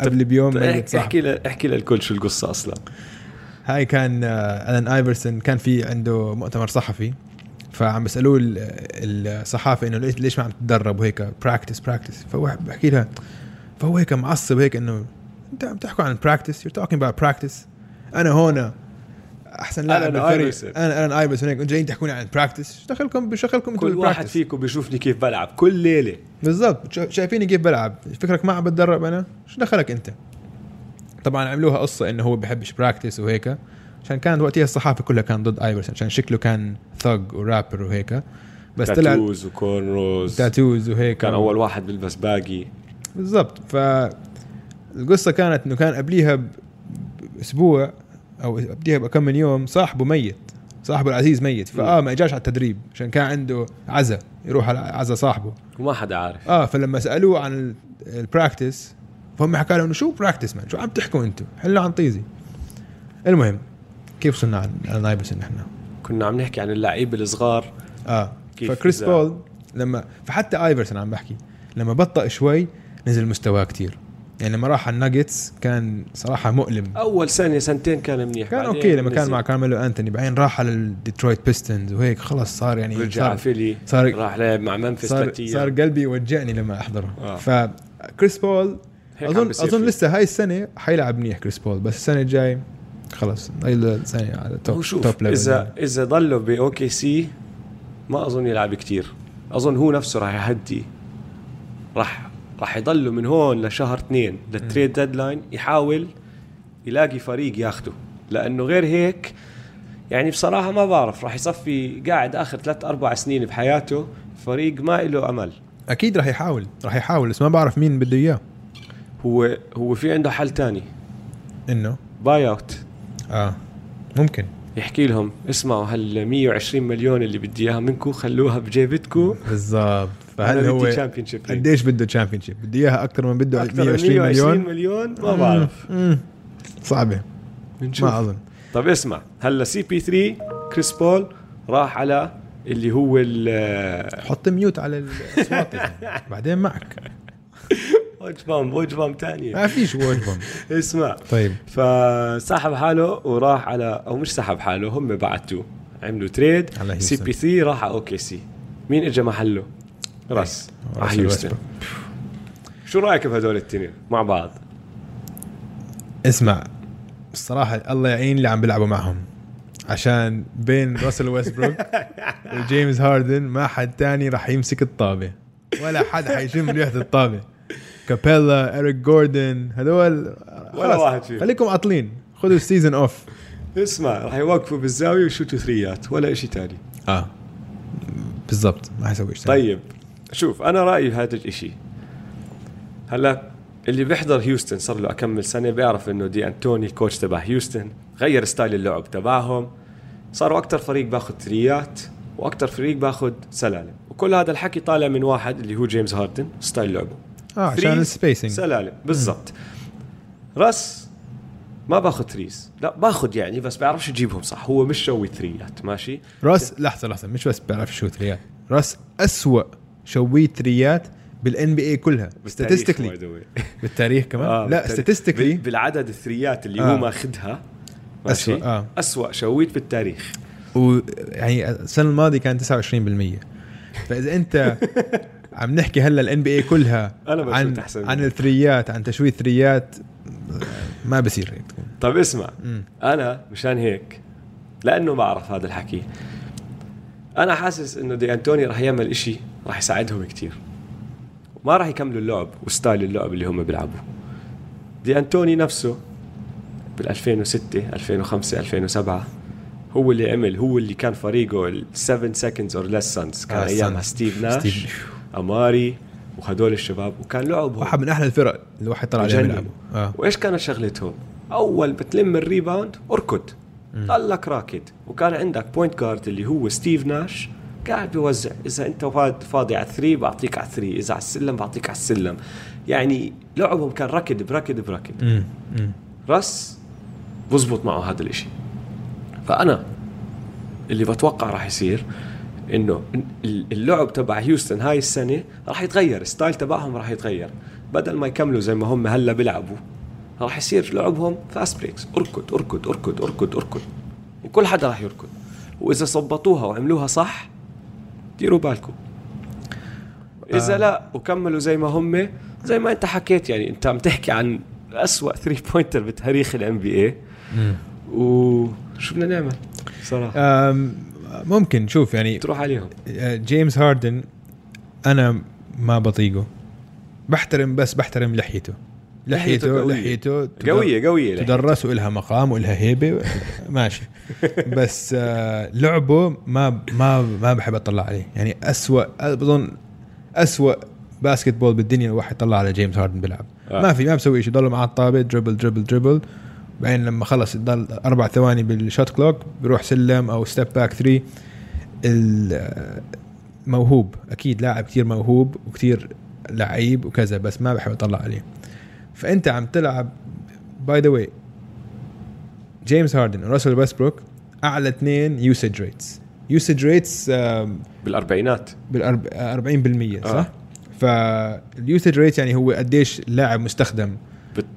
قبل بيوم احكي ل... احكي للكل شو القصة أصلا. هاي كان آلان آيفرسون كان في عنده مؤتمر صحفي, فعم بسألوه الصحافة إنه ليش ليش ما عم تتدرب وهيك براكتس براكتس, فهو بحكي لها فهو هيك معصب هيك إنه أنت عم تحكوا عن براكتس, you're talking about براكتس, أنا هنا أحسن لاعب بالفريق, أنا أنا آيفرسون, هيك أنتوا جايين تحكوني عن براكتس, شو دخلكم بشو دخلكم كل واحد فيكم بيشوفني كيف بلعب كل ليلة بالضبط, شايفيني كيف بلعب, فكرك ما عم بتدرب أنا, شو دخلك أنت. طبعا عملوها قصة إنه هو بحبش براكتس وهيك, عشان كان وقتها الصحافة كلها كان ضد آيفرسون عشان شكله كان ثق ورابر وهيك, بس طلع تاتوز وكورنروز تاتوز وهيك, كان أول واحد بلبس باقي بالضبط. فالقصة كانت إنه كان قبليها بأسبوع أو قبليها بكم من يوم صاحبه ميت, صاحبه العزيز ميت, فآه ما إجاش على التدريب عشان كان عنده عزة يروح على عزة صاحبه وما حدا عارف آه. فلما سألوه عن البراكتس فهم حكى له إنه شو براكتس مان, شو عم تحكوا أنتوا, حلوا عن طيزي. المهم كيف صرنا عن آلان آيفرسون؟ نحن كنا عم نحكي عن اللاعب الصغار اه فكريس بول لما, فحتى آيفرسون عم بحكي لما بطأ شوي نزل مستواه كتير يعني لما راح على الناجتس كان صراحه مؤلم, اول سنه سنتين كان منيح, كان اوكي لما كان مع كارميلو انتوني, بعدين راح على الديترويت بيستنز وهيك خلص صار يعني رجع فيلي, صار راح لعب مع منفس ثلاثيه, صار قلبي يوجعني لما احضره آه. فكريس بول اظن اظن لسه هاي السنه حيلعب منيح كريس بول, بس السنه الجاي خلص هاي السنه على توب ليفل. اذا اذا ضلوا باوكي سي ما اظن يلعب كتير, اظن هو نفسه راح يهدي, راح راح يضلوا من هون لشهر اثنين للتريد ديدلاين يحاول يلاقي فريق ياخده, لأنه غير هيك يعني بصراحة ما بعرف راح يصفي قاعد آخر ثلاث أربع سنين بحياته فريق ما له أمل. أكيد راح يحاول راح يحاول بس ما بعرف مين بده إياه. هو هو في عنده حل تاني إنه باي أوت, آه ممكن يحكي لهم اسمعوا هال مية وعشرين مليون اللي بدي إياها منكم خلوها بجيبتكم بالضبط. فهل هو قديش بده تشامبيونشيب؟ بدي اياها اكثر من بده مية وعشرين مليون ما بعرف, صعبه نشوف. ما اظن. طب اسمع, هلا سي بي ثري كريس بول راح على اللي هو حط ميوت على الاصوات بعدين معك وجبام وجبام تانية ما فيش وجبام. اسمع طيب, فسحب حاله وراح على, او مش سحب حاله, هم بعتوه عملوا تريد, سي بي ثري راح على اوكي سي, مين اجى محله؟ راس هيوستن. شو رايك بهدول التنين مع بعض؟ اسمع الصراحه الله يعين اللي عم بيلعبوا معهم, عشان بين راسل ويستبروك وجيمس هاردن ما حد تاني راح يمسك الطابه ولا حد حيشم ريحه الطابه. كابيلا, إريك جوردن, هدول ولا واحد فيهم. خليكم عطلين, خذوا السيزن اوف. اسمع راح يوقفوا بالزاويه وشوتوا ثريات ولا اشي تاني. اه بالضبط, ما حيسوي شيء. طيب شوف انا رايي هذا الشيء. هلا اللي بيحضر هيوستن صار له اكمل سنه بيعرف انه دي انتوني الكوتش تبع هيوستن غير ستايل اللعب تبعهم, صاروا اكثر فريق باخذ ثريات واكثر فريق باخذ سلالم, وكل هذا الحكي طالع من واحد اللي هو جيمس هاردن, ستايل لعبه اه عشان السبيسنج سلالم بالضبط. راس ما باخذ ثريز, لا باخذ يعني بس بعرفش يجيبهم صح, هو مش شوي ثريات ماشي. راس لحظه لحظه مش بس بعرف شو ثريات, راس اسوا شوي ثريات بالان بي اي كلها ستاتستيكلي بالتاريخ كمان آه لا ستاتستيكلي بالعدد الثريات اللي آه هو ماخذها ماشي اسوا, آه أسوأ شويت بالتاريخ, ويعني السنه الماضيه كان تسعة وعشرين بالمية. فاذا انت عم نحكي هلا الان بي اي كلها عن عن الثريات, عن تشويه ثريات, ما بصير هيك. طب اسمع م. انا مشان هيك لانه بعرف هذا الحكي, انا حاسس انه دي انتوني راح يعمل اشي راح يساعدهم كتير, ما راح يكملوا اللعب وستايل اللعب اللي هم بيلعبوه. دي انتوني نفسه بالألفين وستة ألفين وخمسة ألفين وسبعة هو اللي عمل, هو اللي كان فريقه ال سفن سكندز اور ليس سانز كان آه ايامها ستيف ناش ستيف. اماري وهدول الشباب, وكان لعبهم واحد من احلى الفرق اللي واحد طلع عليه يلعبوا آه. وايش كانت شغلتهم؟ اول بتلم الريباوند اركض طلق راكد, وكان عندك بوينت جارد اللي هو ستيف ناش قاعد بيوزع, اذا انت فاضي على ثري بعطيك على ثري, اذا على السلم بعطيك على السلم, يعني لعبهم كان ركض بركض بركض مم. مم. راس بزبط معه هذا الاشي. فانا اللي بتوقع راح يصير انه اللعب تبع هيوستن هاي السنه راح يتغير, الستايل تبعهم راح يتغير, بدل ما يكملوا زي ما هم هلا بيلعبوا راح يصير لعبهم فاست بريكس, اركض اركض اركض اركض اركض, وكل حدا راح يركض. واذا صبطوها وعملوها صح ديروا بالكم, اذا آه. لا وكملوا زي ما هم, زي ما انت حكيت يعني انت عم تحكي عن اسوا ثري بوينتر بتاريخ الام بي اي, وشو بدنا نعمل صراحه؟ ممكن شوف يعني تروح عليهم. جيمس هاردن انا ما بطيقه, بحترم بس بحترم لحيته لحيته لحيته قويه قويه, تدرسوا لها مقام ولها هيبه ماشي, بس لعبه ما ما ما بحب اطلع عليه, يعني اسوا اظن اسوا باسكتبول بالدنيا الواحد طلع على جيمس هاردن بيلعب آه. ما في ما بسوي شيء, ضل مع الطابه دربل دربل دربل, بعدين لما خلص ضل أربع ثواني بالشوت كلوك بروح سلم أو ستيب باك ثري. الموهوب أكيد لاعب كتير موهوب وكتير لعيب وكذا, بس ما بحب أطلع عليه. فأنت عم تلعب باي ذا واي جيمس هاردن وراسل ويستبروك أعلى اثنين يوسج ريتس, يوسج ريتس بالأربعينات بالأربعين بالمية صح آه. فاليوسج ريت يعني هو قديش لاعب مستخدم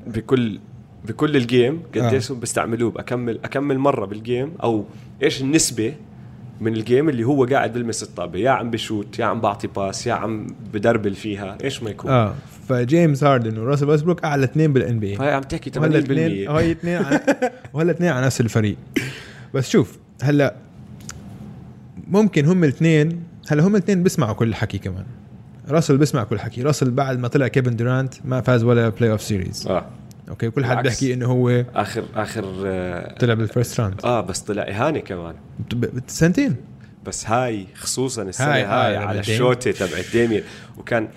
بكل بكل الجيم قديش آه. بستعملوه بكمل اكمل مره بالجيم او ايش النسبه من الجيم اللي هو قاعد بلمس الطابه، يا عم بشوت يا عم بعطي باس يا عم بدربل فيها ايش ما يكون. اه فجيمس هاردن وراسل ويستبروك اعلى اثنين بالان بي اي، هاي عم تحكي ثمانين بالمية هاي اثنين وهلا اثنين على نفس الفريق. بس شوف هلا ممكن هم الاثنين هلا هم الاثنين بسمعوا كل الحكي، كمان راسل بسمع كل حكي. راسل بعد ما طلع كيفن دورانت ما فاز ولا بلاي اوف سيريز. اه اوكي كل حد بيحكي انه هو اخر اخر آه طلع بالفيرست راوند. اه بس طلع اهانه كمان سنتين، بس هاي خصوصا السنه هاي, هاي, هاي على الشوتة تبع ديمين، وكان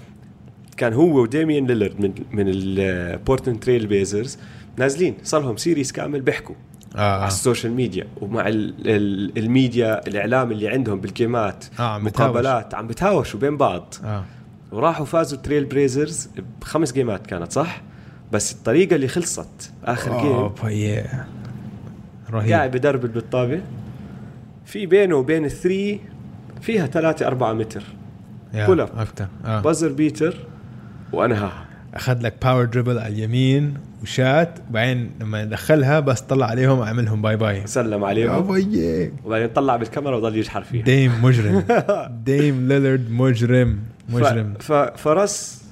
كان هو وديمين ليلرد من من البورتن تريل بيزرز نازلين صار لهم سيريز كامل بيحكوا آه. على السوشيال ميديا ومع ال ال الميديا الاعلام اللي عندهم بالجيمات آه مقابلات عم بتهاوشوا بين بعض آه. وراحوا فازوا تريل بيزرز بخمس جيمات كانت صح، بس الطريقة اللي خلصت آخر جيم قاعد بدربل بالطابة في بينه وبين الثري فيها ثلاثة أربعة متر بول أب آه. بازر بيتر وأنهاها، أخذ لك باور دريبل على اليمين وشات، وبعدين لما دخلها بس طلع عليهم وعملهم باي باي سلم عليهم آه وبعدين طلع بالكاميرا وظل يجحر فيها. ديم مجرم ديم ليلرد مجرم مجرم ف... ف... فرص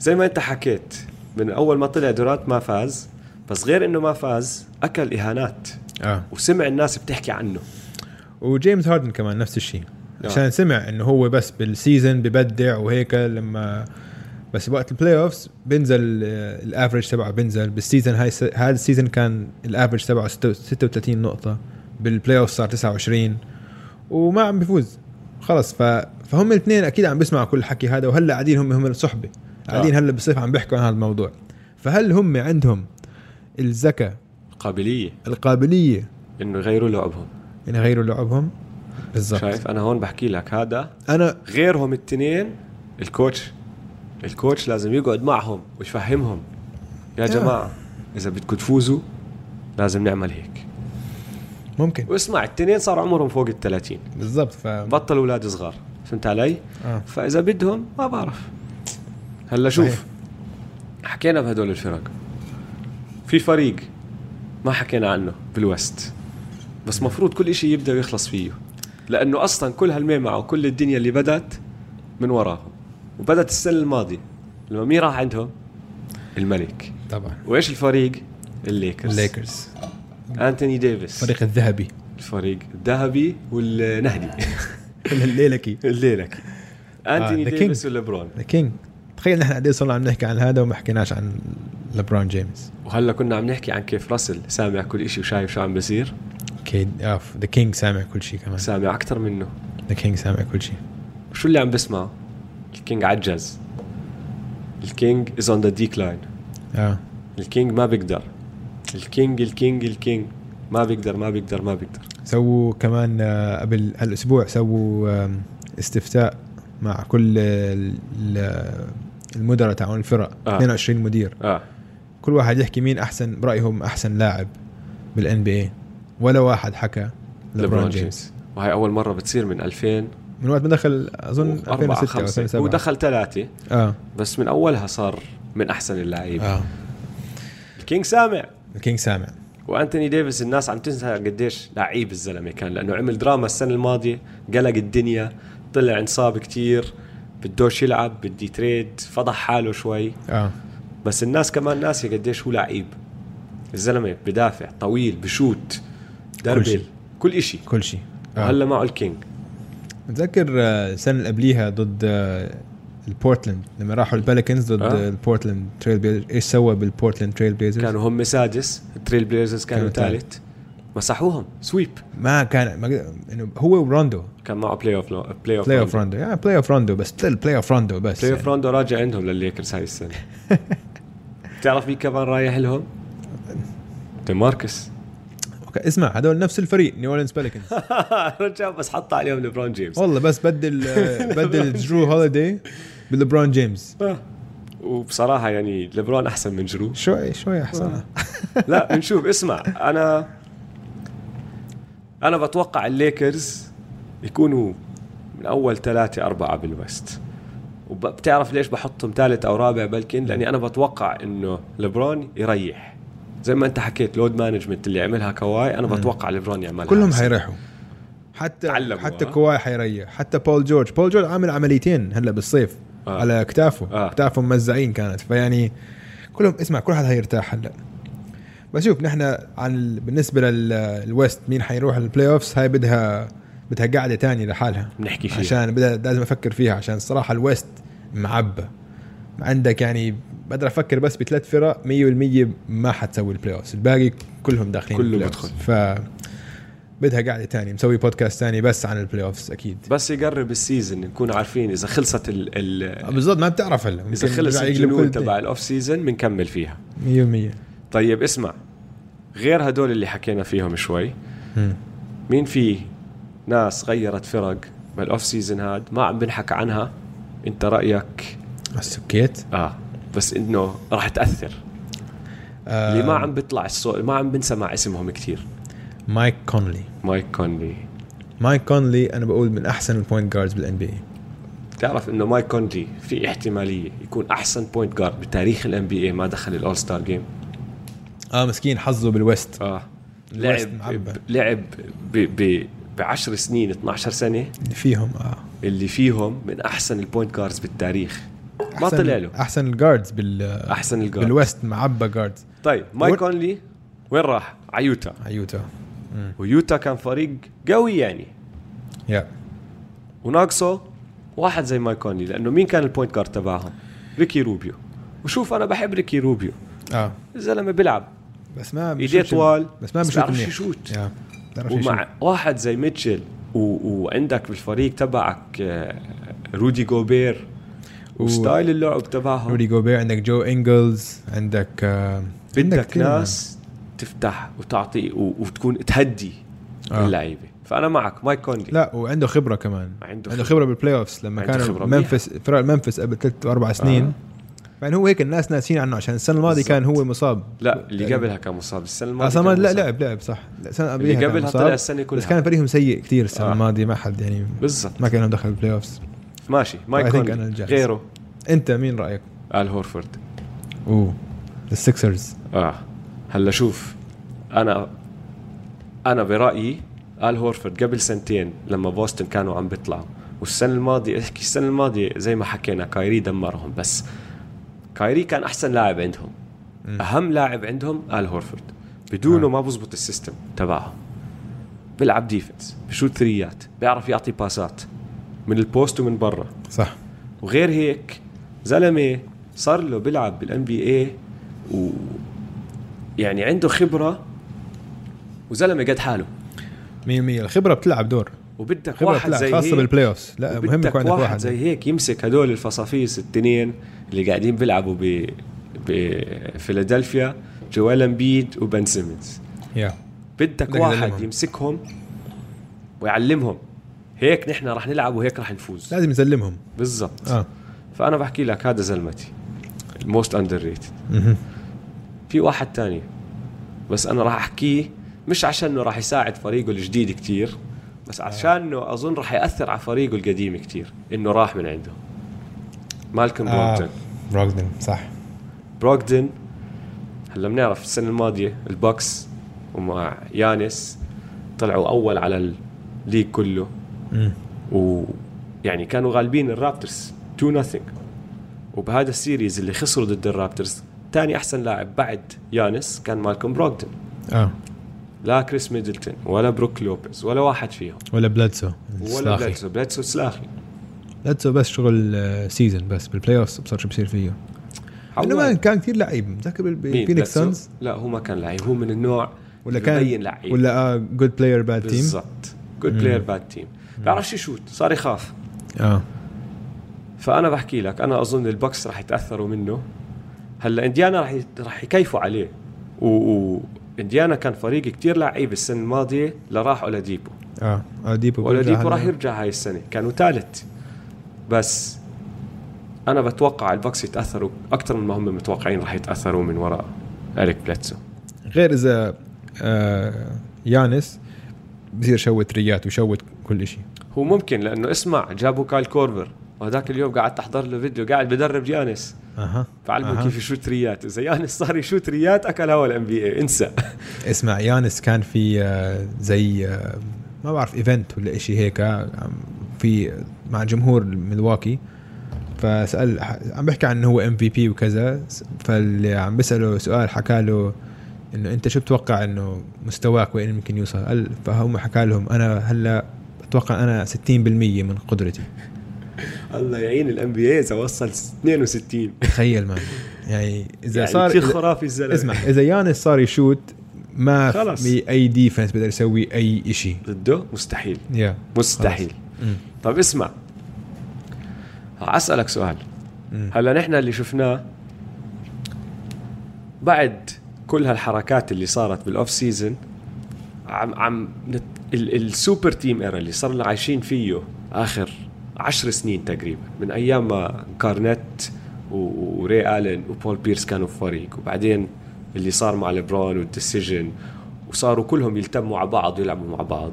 زي ما أنت حكيت من أول ما طلع دورانت ما فاز، بس غير إنه ما فاز أكل إهانات آه. وسمع الناس بتحكي عنه. وجيمس هاردن كمان نفس الشيء آه. عشان سمع إنه هو بس بالسيزن ببدع وهيك، لما بس وقت البلاي أوفز بنزل الأفريج تبعه، بنزل بالسيزن هاي س... هذا السيزن كان الأفريج تبعه ستة وثلاثين نقطة، بالبلاي أوفز صار تسعة وعشرين وما عم بيفوز خلص. ف... فهم الاثنين أكيد عم بسمعوا كل الحكي هذا، وهلا قاعدين هم هم الصحبة قاعدين هلا بالصيف عم بيحكوا عن هذا الموضوع. فهل هم عندهم الذكاء القابليه القابليه انه يغيروا لعبهم انه يغيروا لعبهم بالضبط؟ شايف انا هون بحكي لك هذا انا غيرهم الاثنين الكوتش الكوتش لازم يقعد معهم ويفهمهم يا جماعه اذا بدكم تفوزوا لازم نعمل هيك ممكن. واسمع الاثنين صار عمرهم فوق الثلاثين بالضبط، فبطلوا اولاد صغار، فهمت علي آه. فاذا بدهم ما بعرف. هلا شوف صحيح. حكينا بهدول الفرق، في فريق ما حكينا عنه بالوست بس مفروض كل اشي يبدأ ويخلص فيه، لأنه أصلا كل هالميمعة وكل الدنيا اللي بدت من وراهم، وبدت السنة الماضية لما مين راح عندهم الملك طبعا. وإيش الفريق؟ الليكرز الليكرز أنتوني ديفيس، فريق الذهبي الفريق الذهبي والنهدي الليلكي الليلكي أنتوني آه. ديفيس والليبرون الكينج. تخيل نحن قديش صرنا عم نحكي عن هذا وما حكيناش عن لبرون جيمس، وهلا كنا عم نحكي عن كيف راسل سامع كل إشي وشايف شو عم بيصير. اوكي اوف ذا كينج سامع كل شيء، كمان سامع اكثر منه ذا كينج سامع كل شيء. شو اللي عم بسمعه؟ الكينج عجز، الكينج از اون ذا ديكلاين اه الكينج ما بيقدر، الكينج الكينج الكينج ما بيقدر ما بيقدر ما بيقدر. سووا كمان قبل هالاسبوع سووا استفتاء مع كل المدراء تاعون الفرق آه. اثنين وعشرين مدير آه. كل واحد يحكي مين أحسن برأيهم أحسن لاعب بالان بي اي، ولا واحد حكى لبرون جيمس. وهي أول مرة بتصير من ألفين من وقت ما دخل أظن ألفين وستة ودخل ثلاثة آه. بس من أولها صار من أحسن اللاعبين آه. الكينج سامع الكينج سامع. وأنتوني ديفيس الناس عم تنسى قديش لعيب الزلمة كان، لأنه عمل دراما السنة الماضية قلق الدنيا، طلع انصاب كتير بدوش يلعب بدي تريد فضح حاله شوي آه. بس الناس كمان ناسي قديش هو لعيب الزلمة، بدافع طويل بشوت دربل كل شيء كل إشي كل شيء آه. هلا معه الكينج. متذكر السنة اللي قبليها ضد البورتلاند لما راحوا الباليكنز ضد آه. البورتلاند تريل بليزرز، إيش سوى بالبورتلاند تريل بليزرز؟ كانوا هم سادس، التريل بليزرز كانوا ثالث، مسحوهم سويب. ما كان ما إنه هو وروندو كان معه بلاي أوف لو بلاي أوف بلاي أوف روندو يعني بلاي أوف روندو بس تل بلاي أوف روندو بس بلاي أوف يعني. روندو راجع عندهم للليكرز هاي السنة. تعرف مين كمان رايح لهم؟ ديماركس. اسمع هذول نفس الفريق نيو أورلينز باليكنز. رجع بس حط عليهم لبرون جيمس. والله بس بدل بدل جرو هوليدي بالليبرون جيمس. وبصراحة يعني ليبرون أحسن من جرو. شوي شوي أحسن. لا بنشوف. اسمع أنا أنا بتوقع الليكرز يكونوا من أول ثلاثة أربعة بالوست، وبتعرف ليش بحطهم ثالث أو رابع بلكن؟ لأني أنا بتوقع إنه لبرون يريح زي ما أنت حكيت لود مانجمنت اللي عملها كواي. أنا بتوقع لبرون يعملها كلهم حيريحوا حتى حتى كواي حيريح حتى بول جورج. بول جورج عامل عمليتين هلا بالصيف آه. على أكتافه آه. أكتافه ممزعين كانت، فيعني كلهم اسمع كل حد هيرتاح هلا. بس شوف نحن عن بالنسبة للويست مين حيروح البلاي أوفس هاي بدها بدها قاعدة تانية لحالها نحكي فيها، عشان بدها لازم أفكر فيها عشان الصراحة الويست معبى. عندك يعني بقدر أفكر بس بثلاث فرق مية بالمية ما حتسوي البلاي أوفس، الباقي كلهم داخلين كله بدخل، فبدها قاعدة تانية. مسوي بودكاست تاني بس عن البلاي أوفس أكيد، بس يقرب السيزن نكون عارفين إذا خلصت ال بالضبط ما بتعرف هلا إذا خلص الجنود تبع الأوف سيزن بنكمل فيها مية بالمية. طيب اسمع، غير هدول اللي حكينا فيهم شوي م. مين في ناس غيرت فرق بالأوف سيزن هاد ما عم بنحكي عنها؟ انت رأيك السكيت اه بس انه راح تأثر آه. اللي ما عم بيطلع الصوت ما عم بنسمع اسمهم كتير. مايك كونلي مايك كونلي مايك كونلي انا بقول من احسن البوينت جاردز بالان بي اي. تعرف انه مايك كونلي في احتمالية يكون احسن بوينت جارد بتاريخ الان بي اي ما دخل الاول ستار جيم. اه مسكين حظه بالويست اه لعب لعب ب بعشر سنين اتناشر سنة اللي فيهم اه اللي فيهم من احسن البوينت جاردز بالتاريخ ما طلع له احسن الجاردز بال احسن الجاردز بالويست معبى جاردز. طيب مايك كونلي وين راح؟ عيوتا عيوتا امم ويوتا كان فريق قوي يعني يا yeah. وناقصه واحد زي مايك كونلي، لانه مين كان البوينت جارد تبعهم؟ ريكي روبيو. وشوف انا بحب ريكي روبيو اه الزلمه بيلعب بس ما ايديه طوال بس ما بيشوت شوت yeah. ومع واحد زي ميتشل و... وعندك بالفريق تبعك رودي جوبير وستايل اللعب تبعهم رودي جوبير، عندك جو إنجلز، عندك عندك ناس تفتح وتعطي و... وتكون تهدي آه. اللعيبة. فأنا معك مايك كونلي لا وعنده خبرة كمان عنده, عنده خبرة بالبلاي أوفس لما كان منفس فرق المنفس قبل ثلاث أربع سنين آه. يعني هو هيك الناس ناسين عنه عشان السنة الماضية كان هو مصاب. لا اللي قبلها كان مصاب السنة الماضية أصلاً لا لعب لعب صح السنة اللي قبلها طلع السنة كلها بس كان فريقهم سيء كتير السنة آه. الماضية ما حد يعني بالضبط ما كانوا دخل البلاي أوفس. ماشي مايك كونلي غيره أنت مين رأيك؟ آل هورفورد أوه السكسرز آه هلا شوف أنا أنا برأيي آل هورفورد قبل سنتين لما بوستن كانوا عم بيطلعوا والسنة الماضية احكي السنة الماضية زي ما حكينا كايري دمرهم، بس كايري كان أحسن لاعب عندهم م. أهم لاعب عندهم آل هورفورد بدونه آه. ما بزبط السيستم تبعه. بيلعب ديفنس، بشوت ثريات، بيعرف يعطي باسات من البوست ومن برا صح. وغير هيك زلمة صار له بيلعب بالان بي اي و يعني عنده خبرة وزلمة قد حاله مية مية. الخبرة بتلعب دور وبدك واحد زي خاصة بالبلاي أوفس لا مهم يكون عندك واحد زي هيك يمسك هدول الفصافيس التنين اللي قاعدين بيلعبوا ب بفيلادلفيا جوال امبيد وبن سيمنز yeah. بدك واحد دلمهم. يمسكهم ويعلمهم هيك نحن رح نلعب وهيك رح نفوز، لازم يسلمهم بالضبط آه. فأنا بحكي لك هذا زلمتي الموست underrated mm-hmm. في واحد تاني بس أنا رح أحكيه مش عشان إنه رح يساعد فريقه الجديد كتير بس عشان إنه أظن رح يأثر على فريقه القديم كتير إنه راح من عنده مالكم آه. بروغدن بروغدن صح بروغدن. هلا بنعرف السنة الماضية البوكس ومع يانس طلعوا أول على الليج كله م. ويعني كانوا غالبين الرابترز تو ناثينغ وبهذا السيريز اللي خسروا ضد الرابترز تاني أحسن لاعب بعد يانس كان مالكم بروغدن آه. لا كريس ميدلتون ولا بروك لوبيز ولا واحد فيهم ولا بلادسو ولا بلادسو بلادسو سلاخي لاتسو بس شغل سيزن بس بالبلاي أوفس بصار شو بصير فيه إنه ما كان كتير لعيب ذاك بالفينيكس سانز لا هو ما كان لعيب هو من النوع ولا كان لعيب ولا آه good player bad team بالضبط good player bad team بعرفش يشوت صار يخاف آه. فأنا بحكي لك أنا أظن البوكس راح يتأثروا منه. هلا إنديانا راح راح يكيفوا عليه وإنديانا كان فريق كتير لعيب السنة الماضية لراحوا لديبو آه ديبو ولا ديبو راح يرجع هاي السنة كانوا ثالث بس أنا بتوقع البوكس يتأثروا أكتر من ما هم متوقعين راح يتأثروا من وراء أريك بلاتسو غير إذا آه يانس بصير شوت ريات وشوت كل إشي. هو ممكن لأنه اسمع جابوا كايل كورفر وهذاك اليوم قعدت احضر له فيديو قاعد بدرب جيانس اها بعلمه أه. كيف يشوت ريات. اذا يانس صار يشوت ريات اكل هوا الام بي اي انسى. اسمع يانس كان في زي ما بعرف ايفنت ولا شيء هيك في مع جمهور ملواكي، فسال عم بحكي عن هو ام في بي وكذا، فاللي عم بساله سؤال حكى له انه انت شو بتوقع انه مستواك وين ممكن يوصل؟ قال فهم حكى لهم انا هلا بتوقع انا ستين بالمية من قدرتي. الله يعين الام بي اي اذا وصل اثنين وستين. تخيل مان، يعني اذا يعني صار خرافي الزلمه. اسمع اذا يانس صار يشوت ما في اي ديفنس بقدر يسوي اي شيء ضده، مستحيل yeah. مستحيل. طب اسمع اسالك سؤال. مم. هلا نحن اللي شفناه بعد كل هالحركات اللي صارت بالاوف سيزن عم عم نت... ال... السوبر تيم ايرا اللي صرنا عايشين فيه اخر عشر سنين تقريبا، من ايام ما كارنت و... وري آلين وبول بيرس كانوا في فريق، وبعدين اللي صار مع ليبرون والديسيجن، وصاروا كلهم يلتموا على بعض ويلعبوا مع بعض.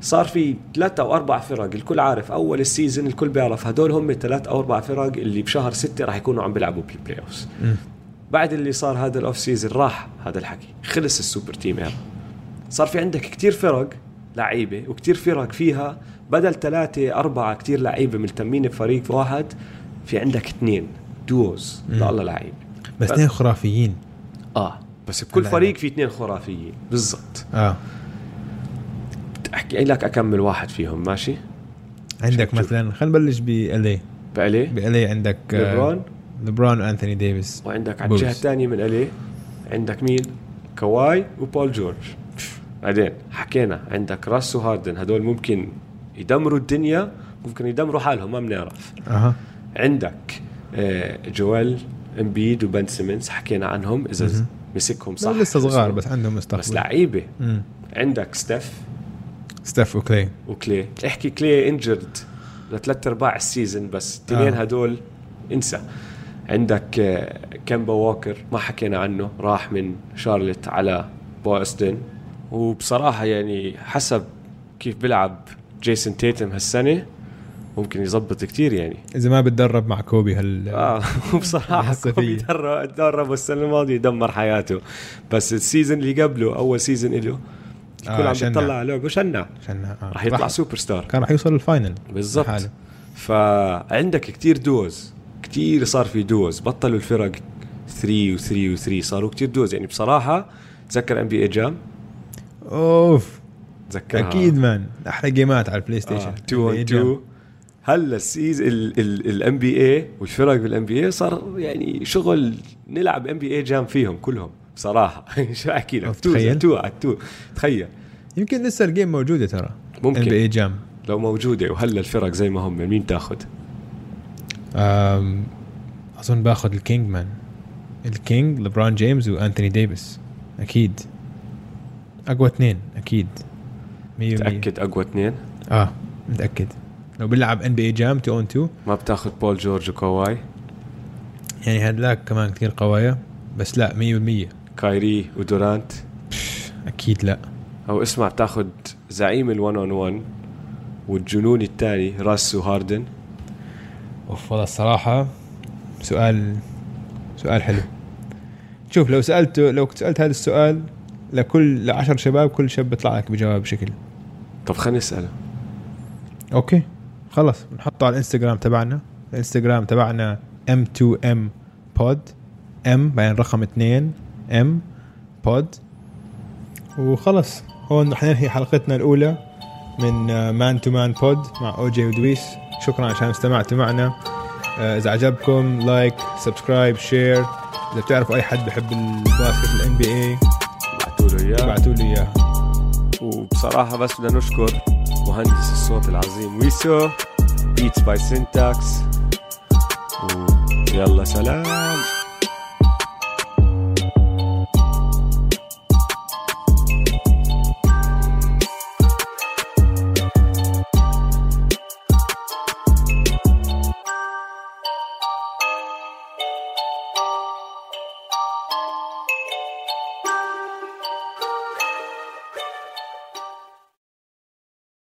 صار في ثلاثة أو أربع فرق الكل عارف أول السيزن، الكل بيعرف هدول هم ثلاثة أو أربع فرق اللي بشهر ستة راح يكونوا عم بيلعبوا بالبلاي أوفس. بعد اللي صار هذا الأوف سيزن راح هذا الحكي، خلص السوبر تيم إيرا. صار في عندك كتير فرق لعيبة وكتير فرق فيها بدل ثلاثة أربعة كتير لعيبة ملتمين بفريق في واحد، في عندك اثنين دوز لله لعيب بس اثنين خرافيين. آه بس بكل فريق في اثنين خرافيين بالضبط. آه احكي لك اكمل واحد فيهم ماشي. عندك مثلا خلينا نبلش بألي بألي بألي عندك ليبرون ليبرون وأنثوني ديفيس، وعندك على الجهه الثانيه من ألي عندك مين؟ كواي وبول جورج. بعدين حكينا عندك راس وهاردن، هدول ممكن يدمروا الدنيا ممكن يدمروا حالهم ما بنعرف. أه. عندك جوال امبيد وبن سيمنز حكينا عنهم اذا م-م. مسكهم صح لسه صغار بس عندهم مستقبل بس لعيبه. م. عندك ستيف ستيف وكلي وكلي احكي كلي انجرد لثلاث ارباع السيزن بس الاثنين آه. هدول انسى. عندك كامبا ووكر ما حكينا عنه، راح من شارلت على بوستن، وبصراحه يعني حسب كيف بيلعب جيسون تيتم هالسنه ممكن يزبط كتير، يعني اذا ما بتدرب مع كوبي هال اه بصراحه كوبي درب درب السنه الماضيه دمر حياته، بس السيزن اللي قبله اول سيزن له كل آه عم بتطلع على لوجو شنع شنع آه. راح يطلع سوبر ستار، كان راح يوصل الفاينل بالضبط. فعندك كتير دوز كتير صار في دوز، بطلوا الفرق ثري وثري وثري صاروا كتير دوز. يعني بصراحة تذكر ام بي اي جام اوف تذكرها اكيد مان، احلى جيمات على البلاي ستيشن تو اون تو. هلا السيز الام بي اي والفرق بالام بي اي صار يعني شغل نلعب ام بي اي جام فيهم كلهم بصراحة. شو أحكي لك؟ تخيل تو تو تخيل يمكن لسه الجيم موجودة ترى، ممكن إن بي إيه جام لو موجودة وهلا الفرق زي ما هم مين تأخذ؟ أظن بأخذ الكينج مان، الكينج ليبرون جيمس وأنتوني ديفيس أكيد أقوى اثنين أكيد. متأكد أقوى اثنين؟ آه متأكد. لو بلعب إن بي إيه جام تو أون تو ما بتأخذ بول جورج وكواي، يعني هدلاك كمان كتير قوايا بس لا مية بالمية كايري ودورانت أكيد لا. أو اسمع بتاخد زعيم الوان أون وان والجنون التاني راس وهاردن. أوف والله الصراحة سؤال سؤال حلو. شوف لو سألته لو كنت سألت هذا السؤال لكل عشر شباب كل شاب بيطلع لك بجواب بشكل. طب خلينا نسأله. أوكي خلاص نحطه على الإنستغرام تبعنا، الإنستغرام تبعنا إم تو إم بود ام بعدين رقم اثنين ام بود، وخلص هون رح ننهي حلقتنا الاولى من مان تو مان بود مع او جي ودويس. شكرا عشان استمعتوا معنا، اذا عجبكم لايك سبسكرايب شير، اذا بتعرفوا اي حد بحب الباسكت الان بي اي ابعتوا له اياه ابعتوا له اياه. وبصراحه بس بدنا نشكر مهندس الصوت العظيم ويسو بيتس باي سينتاكس، ويلا سلام.